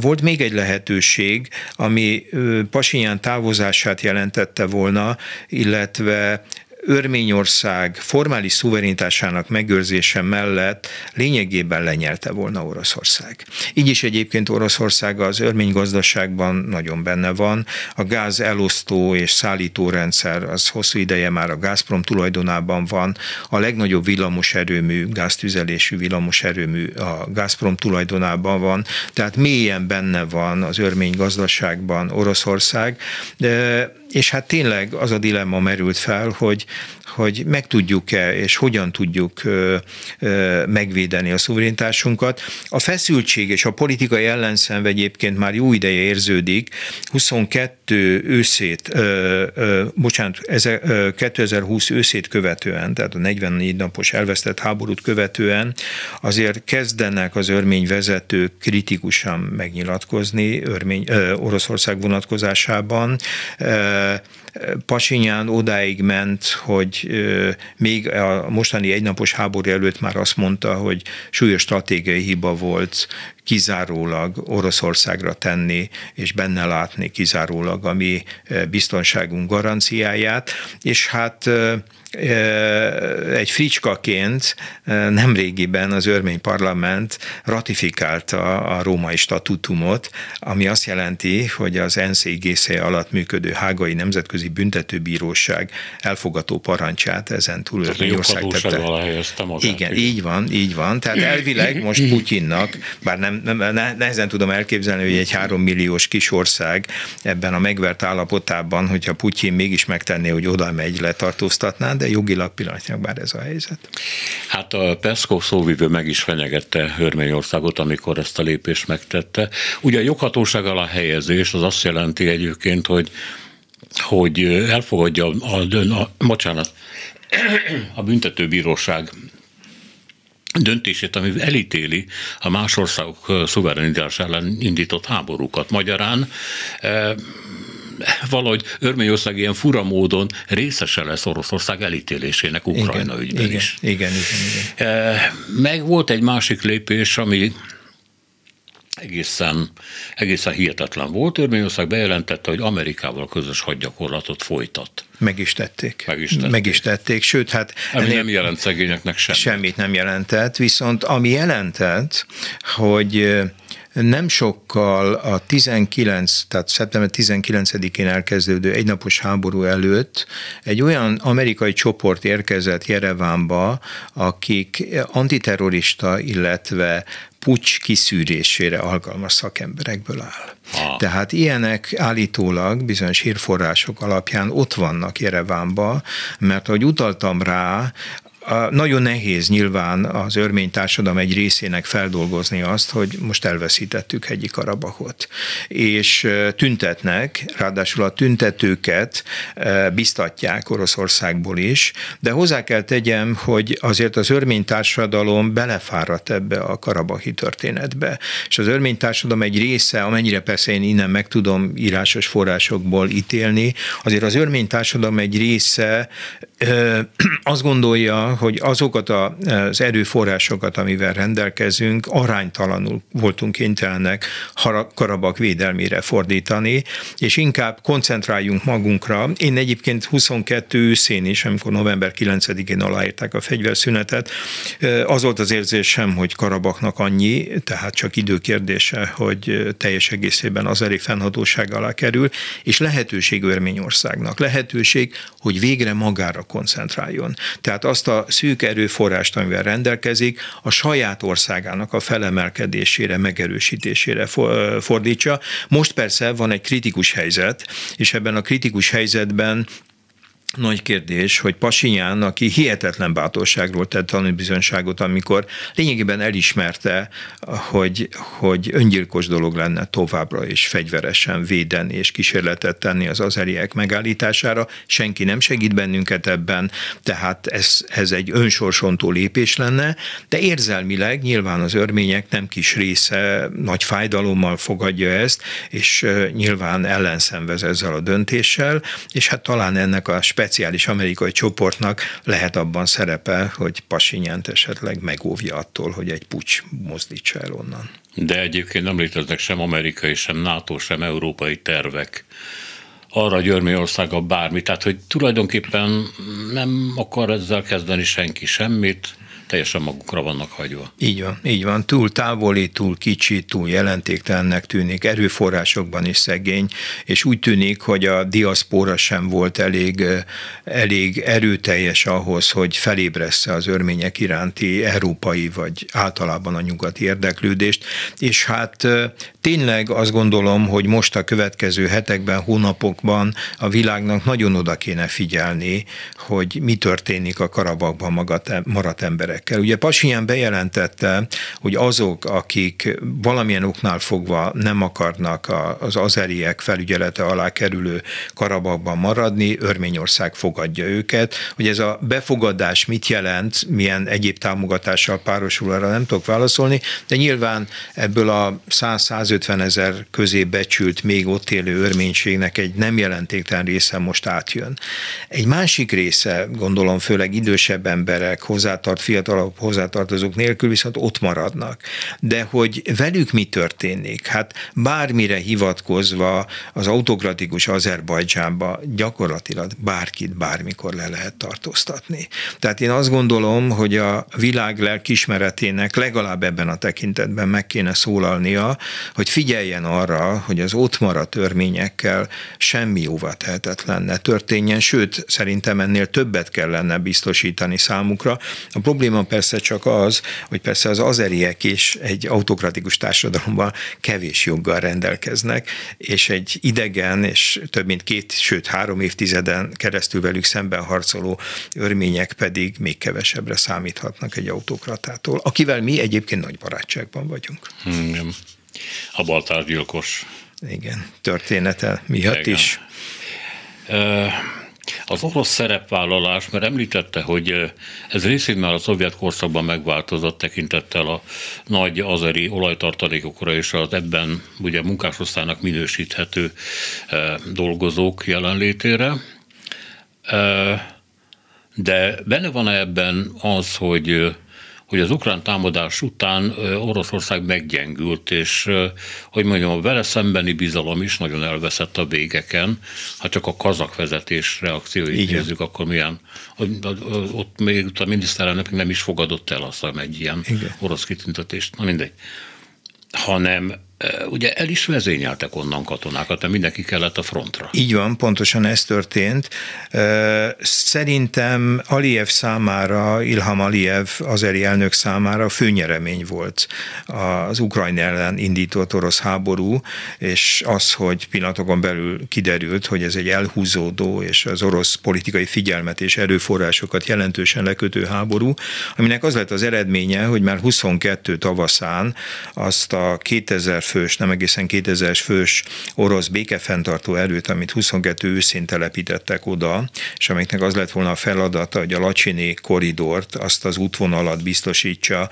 volt még egy lehetőség, ami Pasinyán távozását jelentette volna, illetve Örményország formális szuverenitásának megőrzése mellett lényegében lenyelte volna Oroszország. Így is egyébként Oroszország az örmény gazdaságban nagyon benne van. A gáz elosztó és szállító rendszer az hosszú ideje már a Gazprom tulajdonában van. A legnagyobb villamoserőmű, gáztüzelésű villamoserőmű a Gazprom tulajdonában van. Tehát mélyen benne van az örmény gazdaságban Oroszország. De és hát tényleg az a dilemma merült fel, hogy, hogy meg tudjuk-e és hogyan tudjuk megvédeni a szuverenitásunkat. A feszültség és a politikai ellenszenv egyébként már jó ideje érződik. huszonkettő őszét, ö, ö, bocsánat, eze, ö, kétezerhúsz őszét követően, tehát a negyvennégy napos elvesztett háborút követően azért kezdenek az örmény vezetők kritikusan megnyilatkozni örmény, ö, Oroszország vonatkozásában. Ö, Pasinyán odáig ment, hogy még a mostani egynapos háború előtt már azt mondta, hogy súlyos stratégiai hiba volt kizárólag Oroszországra tenni, és benne látni kizárólag a mi biztonságunk garanciáját, és hát egy fricskaként nemrégiben az örmény parlament ratifikálta a római statutumot, ami azt jelenti, hogy az ENSZ égisze alatt működő hágai nemzetközi büntetőbíróság elfogadó parancsát ezen túl Örményország tette. Igen, így van, így van. Tehát elvileg most Putyinnak, bár nem, nem, nehezen tudom elképzelni, hogy egy három milliós kis ország ebben a megvert állapotában, hogyha Putyin mégis megtenné, hogy oda megy, letartóztatná, de de jogilag pillanatnyilag bár ez a helyzet. Hát a Peszkov szóvivő meg is fenyegette Örményországot, amikor ezt a lépést megtette. Ugye a joghatóság alá helyezés az azt jelenti egyébként, hogy, hogy elfogadja a, dön, a, bocsánat, a büntetőbíróság döntését, ami elítéli a más országok szuverenitás ellen indított háborúkat. Magyarán e, valahogy Örményország ilyen fura módon részese lesz Oroszország elítélésének Ukrajna igen, ügyben igen, is. Igen, igen, igen. E, meg volt egy másik lépés, ami egészen, egészen hihetetlen volt. Örményország bejelentette, hogy Amerikával közös hadgyakorlatot folytat. Meg is tették. Meg is tették. Meg is tették. Sőt, hát... Ami nem jelent szegényeknek semmit. Semmit nem jelentett, viszont ami jelentett, hogy nem sokkal a tizenkilenc, tehát szeptember tizenkilencedikén elkezdődő egynapos háború előtt egy olyan amerikai csoport érkezett Jerevánba, akik antiterrorista, illetve puccs kiszűrésére alkalmas szakemberekből áll. Ah. Tehát ilyenek állítólag bizonyos hírforrások alapján ott vannak Jerevánban, mert ahogy utaltam rá, nagyon nehéz nyilván az örmény társadalom egy részének feldolgozni azt, hogy most elveszítettük Hegyi Karabahot. És tüntetnek, ráadásul a tüntetőket biztatják Oroszországból is, de hozzá kell tegyem, hogy azért az örmény társadalom belefáradt ebbe a karabahi történetbe. És az örmény társadalom egy része, amennyire persze én innen meg tudom írásos forrásokból ítélni, azért az örmény társadalom egy része ö, azt gondolja, hogy azokat a, az erőforrásokat, amivel rendelkezünk, aránytalanul voltunk kénytelenek Karabak védelmére fordítani, és inkább koncentráljunk magunkra. Én egyébként huszonkettő őszén is, amikor november kilencedikén aláírták a fegyverszünetet, az volt az érzésem, hogy Karabaknak annyi, tehát csak időkérdése, hogy teljes egészében azeri fennhatóság alá kerül, és lehetőség Örményországnak, lehetőség, hogy végre magára koncentráljon. Tehát azt a a szűk erőforrást, amivel rendelkezik, a saját országának a felemelkedésére, megerősítésére fordítsa. Most persze van egy kritikus helyzet, és ebben a kritikus helyzetben nagy kérdés, hogy Pasinyán, aki hihetetlen bátorságról tett tanúbizonyságot, amikor lényegében elismerte, hogy, hogy öngyilkos dolog lenne továbbra is fegyveresen védeni és kísérletet tenni az azeriek megállítására, senki nem segít bennünket ebben, tehát ez, ez egy önsorsontó lépés lenne, de érzelmileg nyilván az örmények nem kis része nagy fájdalommal fogadja ezt, és nyilván ellenszenvez ezzel a döntéssel, és hát talán ennek a speciális amerikai csoportnak lehet abban szerepe, hogy Pasinyánt esetleg megóvja attól, hogy egy puccs mozdítsa el onnan. De egyébként nem léteznek sem amerikai, sem NATO, sem európai tervek arra, hogy Örményországa bármi. Tehát, hogy tulajdonképpen nem akar ezzel kezdeni senki semmit, teljesen magukra vannak hagyva. Így van, így van. Túl távoli, túl kicsi, túl jelentéktelennek tűnik, erőforrásokban is szegény, és úgy tűnik, hogy a diaszpóra sem volt elég, elég erőteljes ahhoz, hogy felébressze az örmények iránti európai, vagy általában a nyugati érdeklődést, és hát tényleg azt gondolom, hogy most a következő hetekben, hónapokban a világnak nagyon oda kéne figyelni, hogy mi történik a Karabakban maradt emberek. Ugye Pasinyán bejelentette, hogy azok, akik valamilyen oknál fogva nem akarnak az azeriek felügyelete alá kerülő Karabakban maradni, Örményország fogadja őket. Hogy ez a befogadás mit jelent, milyen egyéb támogatással párosul, arra nem tudok válaszolni, de nyilván ebből a száz-százötven ezer közé becsült, még ott élő örménységnek egy nem jelentéktelen része most átjön. Egy másik része, gondolom főleg idősebb emberek, hozzátart fiatalok, fiatalabb hozzátartozók nélkül viszont ott maradnak. De hogy velük mi történik? Hát bármire hivatkozva az autokratikus Azerbajdzsánba gyakorlatilag bárkit bármikor le lehet tartóztatni. Tehát én azt gondolom, hogy a világ lelkismeretének legalább ebben a tekintetben meg kéne szólalnia, hogy figyeljen arra, hogy az ott maradt örményekkel semmi jóvá tehetetlen ne történjen, sőt, szerintem ennél többet kellene biztosítani számukra. A probléma probléma persze csak az, hogy persze az azeriek is egy autokratikus társadalomban kevés joggal rendelkeznek, és egy idegen, és több mint két, sőt három évtizeden keresztül velük szemben harcoló örmények pedig még kevesebbre számíthatnak egy autokratától, akivel mi egyébként nagy barátságban vagyunk. Hmm, a baltárgyilkos. Igen, története miatt Igen. is. Uh... Az orosz szerepvállalás, mert említette, hogy ez részén már a szovjet korszakban megváltozott tekintettel a nagy azeri olajtartalékokra és az ebben ugye munkásosztálynak minősíthető dolgozók jelenlétére. De benne van ebben az, hogy hogy az ukrán támadás után Oroszország meggyengült, és hogy mondjam, a vele szembeni bizalom is nagyon elveszett a végeken. Ha csak a kazak vezetés reakcióit nézzük, akkor milyen, ott még a miniszterelnök nem is fogadott el aztán egy ilyen Igen. orosz kitüntetést, na mindegy. Hanem ugye el is vezényeltek onnan katonákat, de mindenki kellett a frontra. Így van, pontosan ez történt. Szerintem Aliyev számára, Ilham Aliyev azeri elnök számára főnyeremény volt az Ukrajna ellen indított orosz háború, és az, hogy pillanatokon belül kiderült, hogy ez egy elhúzódó és az orosz politikai figyelmet és erőforrásokat jelentősen lekötő háború, aminek az lett az eredménye, hogy már huszonkettő tavaszán azt a kétezer fős, nem egészen kétezres fős orosz békefenntartó erőt, amit huszonkettő őszén telepítettek oda, és amiknek az lett volna a feladata, hogy a Lacsini korridort, azt az útvonalat biztosítsa,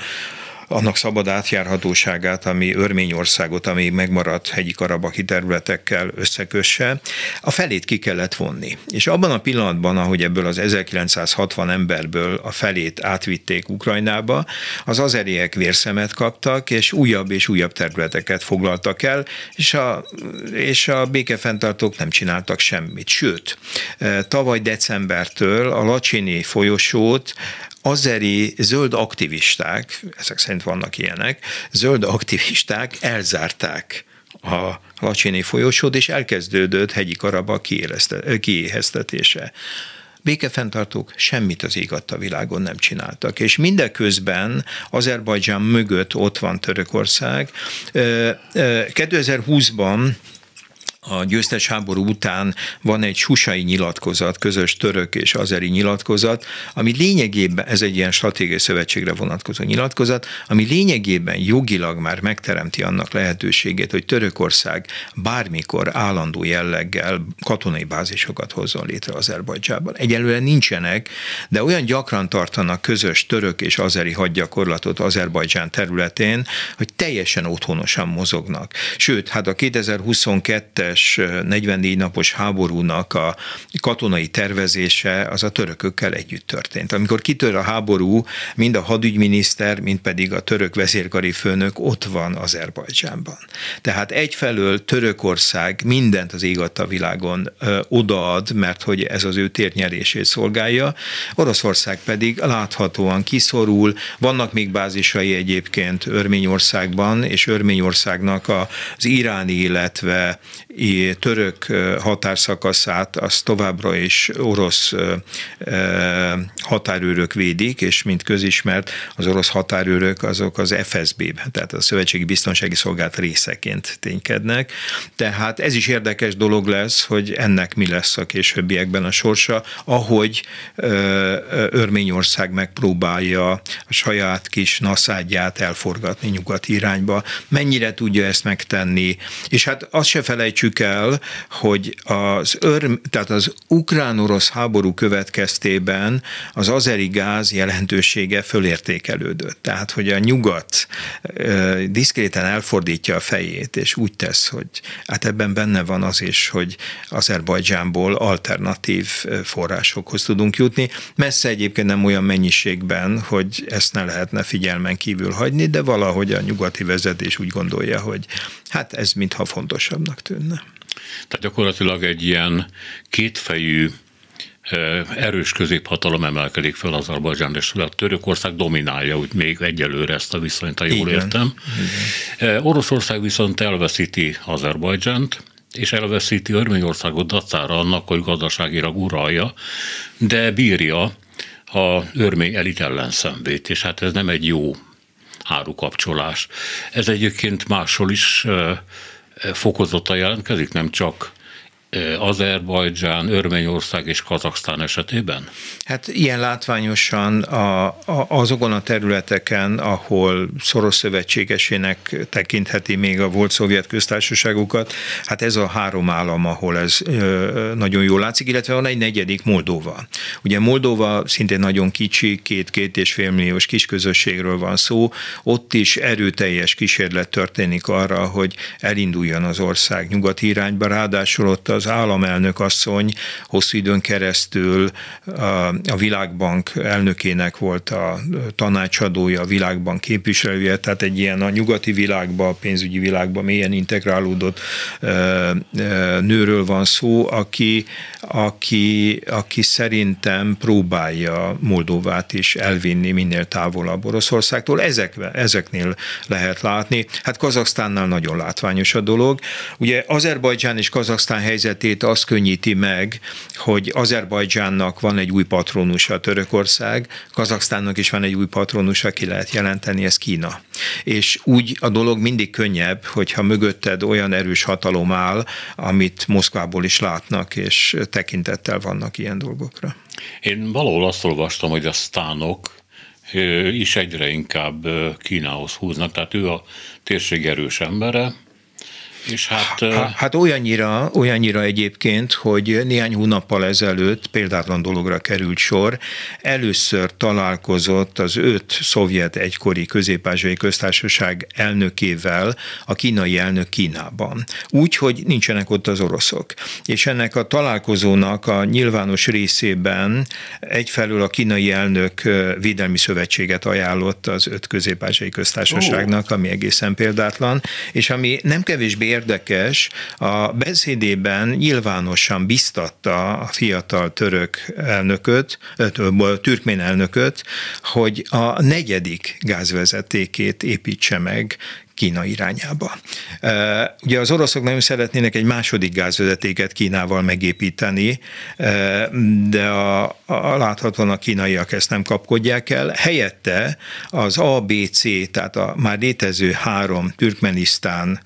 annak szabad átjárhatóságát, ami Örményországot, ami megmaradt hegyi karabahi területekkel összekösse, a felét ki kellett vonni. És abban a pillanatban, ahogy ebből az ezerkilencszázhatvan emberből a felét átvitték Ukrajnába, az azeriek vérszemet kaptak, és újabb és újabb területeket foglaltak el, és a, és a békefenntartók nem csináltak semmit. Sőt, tavaly decembertől a Lacsini folyosót azeri zöld aktivisták, ezek szerint vannak ilyenek, zöld aktivisták elzárták a Lacsini folyosót, és elkezdődött hegyi Karabah kiéheztetése. Békefenntartók semmit az ég adta világon nem csináltak, és mindeközben Azerbajdzsán mögött ott van Törökország. kétezerhúszban a győztes háború után van egy susai nyilatkozat, közös török és azeri nyilatkozat, ami lényegében, ez egy ilyen stratégiai szövetségre vonatkozó nyilatkozat, ami lényegében jogilag már megteremti annak lehetőségét, hogy Törökország bármikor állandó jelleggel katonai bázisokat hozzon létre Azerbajdzsánban. Egyelőre nincsenek, de olyan gyakran tartanak közös török és azeri hadgyakorlatot Azerbajdzsán területén, hogy teljesen otthonosan mozognak. Sőt, hát a kétezerhuszonkettes negyvennégy napos háborúnak a katonai tervezése az a törökökkel együtt történt. Amikor kitör a háború, mind a hadügyminiszter, mind pedig a török vezérkari főnök ott van Azerbajdzsánban. Tehát egyfelől Törökország mindent az ég adta világon ö, odaad, mert hogy ez az ő térnyerését szolgálja, Oroszország pedig láthatóan kiszorul, vannak még bázisai egyébként Örményországban, és Örményországnak az iráni, illetve török határszakaszát az továbbra is orosz határőrök védik, és mint közismert, az orosz határőrök azok az ef es bé-ben, tehát a Szövetségi Biztonsági Szolgálat részeként ténykednek. Tehát ez is érdekes dolog lesz, hogy ennek mi lesz a későbbiekben a sorsa, ahogy Örményország megpróbálja a saját kis naszádját elforgatni nyugati irányba. Mennyire tudja ezt megtenni? És hát azt se felejtjük, Felejtsük el, hogy az, örm, tehát az ukrán-orosz háború következtében az azeri gáz jelentősége fölértékelődött. Tehát, hogy a nyugat ö, diszkréten elfordítja a fejét, és úgy tesz, hogy hát ebben benne van az is, hogy Azerbajdzsánból alternatív forrásokhoz tudunk jutni. Messze egyébként nem olyan mennyiségben, hogy ezt ne lehetne figyelmen kívül hagyni, de valahogy a nyugati vezetés úgy gondolja, hogy hát ez mintha fontosabbnak tűnik. Tehát gyakorlatilag egy ilyen kétfejű, erős középhatalom emelkedik fel Azerbajdzsán, és a Törökország dominálja úgy még egyelőre ezt a viszonyt, ha jól értem. Igen. Oroszország viszont elveszíti Azerbajdzsánt, és elveszíti Örményországot dacára annak, hogy gazdaságilag uralja, de bírja az örmény elit ellen szenvét, és hát ez nem egy jó árukapcsolás. Ez egyébként máshol is fokozottan jelentkezik, nem csak Azerbajdzsán, Örményország és Kazahsztán esetében? Hát ilyen látványosan a, a, azokon a területeken, ahol szoros szövetségesének tekintheti még a volt szovjet köztársaságokat, hát ez a három állam, ahol ez ö, nagyon jól látszik, illetve van egy negyedik, Moldova. Ugye Moldova szintén nagyon kicsi, két-két és fél milliós kisközösségről van szó, ott is erőteljes kísérlet történik arra, hogy elinduljon az ország nyugati irányba, ráadásul ott az államelnök asszony hosszú időn keresztül a Világbank elnökének volt a tanácsadója, a Világbank képviselője, tehát egy ilyen a nyugati világba, a pénzügyi világba mélyen integrálódott nőről van szó, aki, aki, aki szerintem próbálja Moldovát is elvinni minél távolabb Oroszországtól. Ezek, ezeknél lehet látni. Hát Kazahsztánnál nagyon látványos a dolog. Ugye Azerbajdzsán és Kazahsztán helyzetét az könnyíti meg, hogy Azerbajdzsánnak van egy új patronusa, Törökország, Kazahsztánnak is van egy új patronusa, ki lehet jelenteni, ez Kína. És úgy a dolog mindig könnyebb, hogyha mögötted olyan erős hatalom áll, amit Moszkvából is látnak, és tekintettel vannak ilyen dolgokra. Én valahol azt olvastam, hogy a sztánok is egyre inkább Kínához húznak, tehát ő a térség erős embere. És hát, hát olyannyira, olyannyira egyébként, hogy néhány hónappal ezelőtt példátlan dologra került sor. Először találkozott az öt szovjet egykori közép-ázsiai köztársaság elnökével a kínai elnök Kínában. Úgy, hogy nincsenek ott az oroszok. És ennek a találkozónak a nyilvános részében egyfelől a kínai elnök védelmi szövetséget ajánlott az öt közép-ázsiai köztársaságnak, oh. ami egészen példátlan, és ami nem kevésbé érdekes, a beszédében nyilvánosan biztatta a fiatal török elnököt, türkmén elnököt, hogy a negyedik gázvezetékét építse meg Kína irányába. Ugye az oroszok nagyon szeretnének egy második gázvezetéket Kínával megépíteni, de a, a láthatóan a kínaiak ezt nem kapkodják el. Helyette az á bé cé, tehát a már létező három Türkmenisztán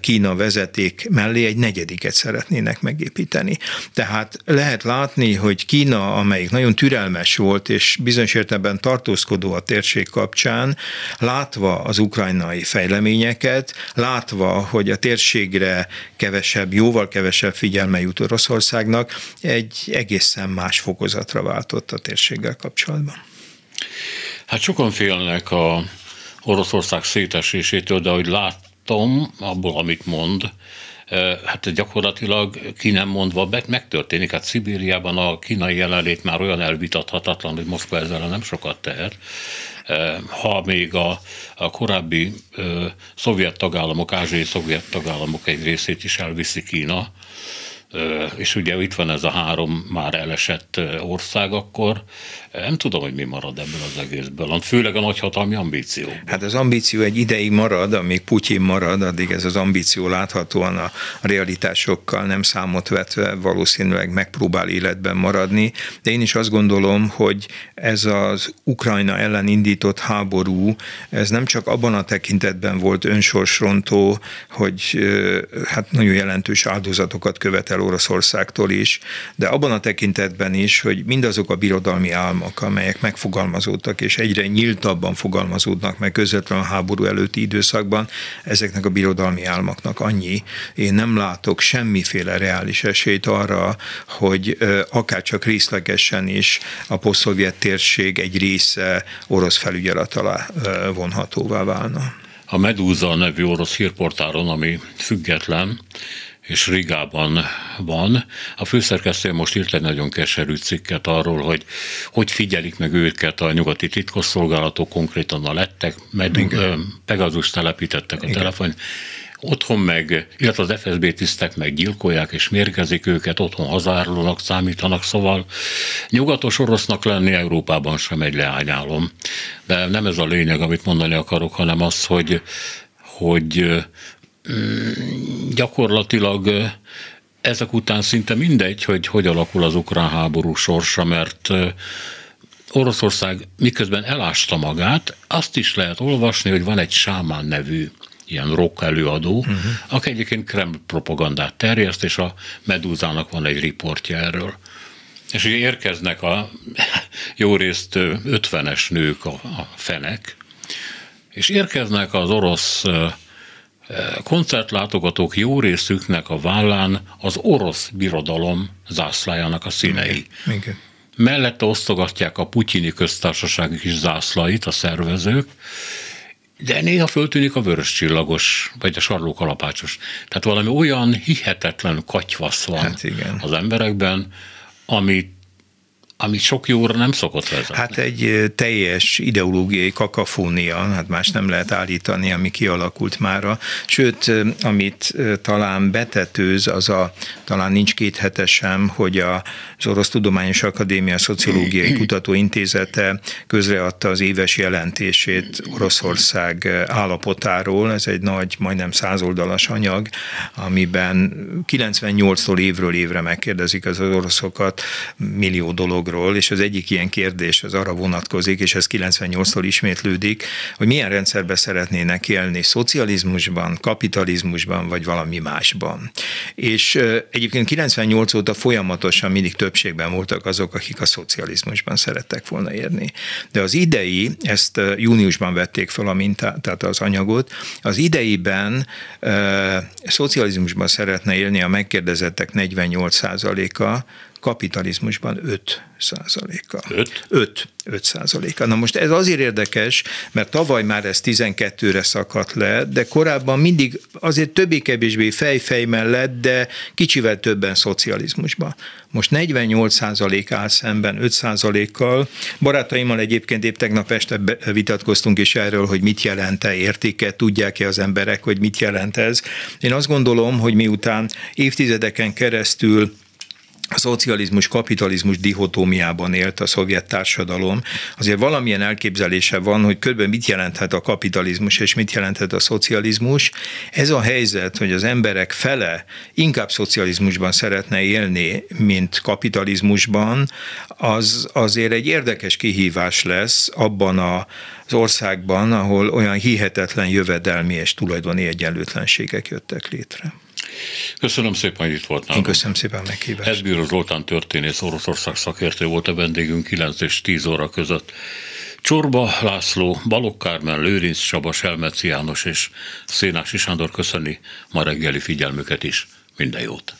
Kína vezeték mellé egy negyediket szeretnének megépíteni. Tehát lehet látni, hogy Kína, amelyik nagyon türelmes volt, és bizonyos értelemben tartózkodó a térség kapcsán, látva az ukrajnai fejleményeket, látva, hogy a térségre kevesebb, jóval kevesebb figyelme jut Oroszországnak, egy egészen más fokozatra váltott a térséggel kapcsolatban. Hát sokan félnek a Oroszország szétesésétől, de ahogy láttam, abból, amit mond, hát gyakorlatilag ki nem mondva megtörténik. Hát Szibériában a kínai jelenlét már olyan elvitathatatlan, hogy Moszkva ezzel nem sokat tehet. Ha még a, a korábbi ö, szovjet tagállamok, ázsiai szovjet tagállamok egy részét is elviszi Kína, ö, és ugye itt van ez a három már elesett ország, akkor nem tudom, hogy mi marad ebből az egészből, főleg a nagyhatalmi ambíciókból. Hát az ambíció egy ideig marad, amíg Putyin marad, addig ez az ambíció láthatóan a realitásokkal nem számot vetve valószínűleg megpróbál életben maradni, de én is azt gondolom, hogy ez az Ukrajna ellen indított háború, ez nem csak abban a tekintetben volt önsorsrontó, hogy hát nagyon jelentős áldozatokat követel Oroszországtól is, de abban a tekintetben is, hogy mindazok a birodalmi államok, amelyek megfogalmazódtak, és egyre nyíltabban fogalmazódnak meg közvetlenül a háború előtti időszakban, ezeknek a birodalmi álmaknak annyi. Én nem látok semmiféle reális esélyt arra, hogy akárcsak részlegesen is a posztszovjet térség egy része orosz felügyelet alá vonhatóvá válna. A Meduza nevű orosz hírportáron, ami független, és Rigában van. A főszerkesztő most írt egy nagyon keserű cikket arról, hogy hogy figyelik meg őket a nyugati titkosszolgálatok, konkrétan a lettek, meddig Pegazus telepítettek a telefon. Otthon meg, illetve az ef es bé tisztek meg gyilkolják és mérgezik őket, otthon hazárulónak számítanak, szóval nyugatos orosznak lenni Európában sem egy leányálom. De nem ez a lényeg, amit mondani akarok, hanem az, hogy hogy gyakorlatilag ezek után szinte mindegy, hogy hogy alakul az ukrán háború sorsa, mert Oroszország miközben elásta magát, azt is lehet olvasni, hogy van egy Sámán nevű ilyen rock előadó, uh-huh. aki egyébként Kreml propagandát terjeszt, és a Meduzának van egy riportja erről. És ugye érkeznek a jó részt ötvenes nők, a, a fenek, és érkeznek az orosz koncertlátogatók jó részüknek a vállán az orosz birodalom zászlájának a színei. Minket. Mellette osztogatják a putyini köztársasági kis zászlait a szervezők, de néha föltűnik a vörös csillagos, vagy a sarlókalapácsos. Tehát valami olyan hihetetlen katyvasz van hát az emberekben, ami, ami sok jóra nem szokott vezetni. Hát egy teljes ideológiai kakafónia, hát más nem lehet állítani, ami kialakult mára. Sőt, amit talán betetőz, az a, talán nincs két hete sem, hogy az Orosz Tudományos Akadémia Szociológiai Kutatóintézete közreadta az éves jelentését Oroszország állapotáról. Ez egy nagy, majdnem százoldalas anyag, amiben kilencvennyolctól évről évre megkérdezik az oroszokat millió dolog, és az egyik ilyen kérdés az arra vonatkozik, és ez kilencvennyolctól ismétlődik, hogy milyen rendszerben szeretnének élni, szocializmusban, kapitalizmusban, vagy valami másban. És egyébként kilencvennyolc óta folyamatosan mindig többségben voltak azok, akik a szocializmusban szerettek volna élni. De az idei, ezt júniusban vették fel a mintát, tehát az anyagot, az ideiben e, szocializmusban szeretne élni a megkérdezettek negyvennyolc százaléka, kapitalizmusban öt százaléka. öt? öt százaléka. Na most ez azért érdekes, mert tavaly már ez tizenkettőre szakadt le, de korábban mindig azért többé-kevésbé fej-fej mellett, de kicsivel többen szocializmusban. Most negyvennyolc százalék áll szemben öt százalékkal. Barátaimmal egyébként épp tegnap este vitatkoztunk is erről, hogy mit jelent-e, értik-e, tudják-e az emberek, hogy mit jelent ez. Én azt gondolom, hogy miután évtizedeken keresztül a szocializmus-kapitalizmus dihotómiában élt a szovjet társadalom, azért valamilyen elképzelése van, hogy körülbelül mit jelenthet a kapitalizmus és mit jelenthet a szocializmus. Ez a helyzet, hogy az emberek fele inkább szocializmusban szeretne élni, mint kapitalizmusban, az azért egy érdekes kihívás lesz abban a az országban, ahol olyan hihetetlen jövedelmi és tulajdoni egyenlőtlenségek jöttek létre. Köszönöm szépen, hogy itt volt nálunk. Én köszönöm szépen a meghívást. Sz. Bíró Zoltán történész, Oroszország szakértő volt a vendégünk kilenc és tíz óra között. Csorba László, Balogh Kármen, Lőrinc Csaba, Selmeci János és Szénási Sándor köszöni ma reggeli figyelmüket is. Minden jót!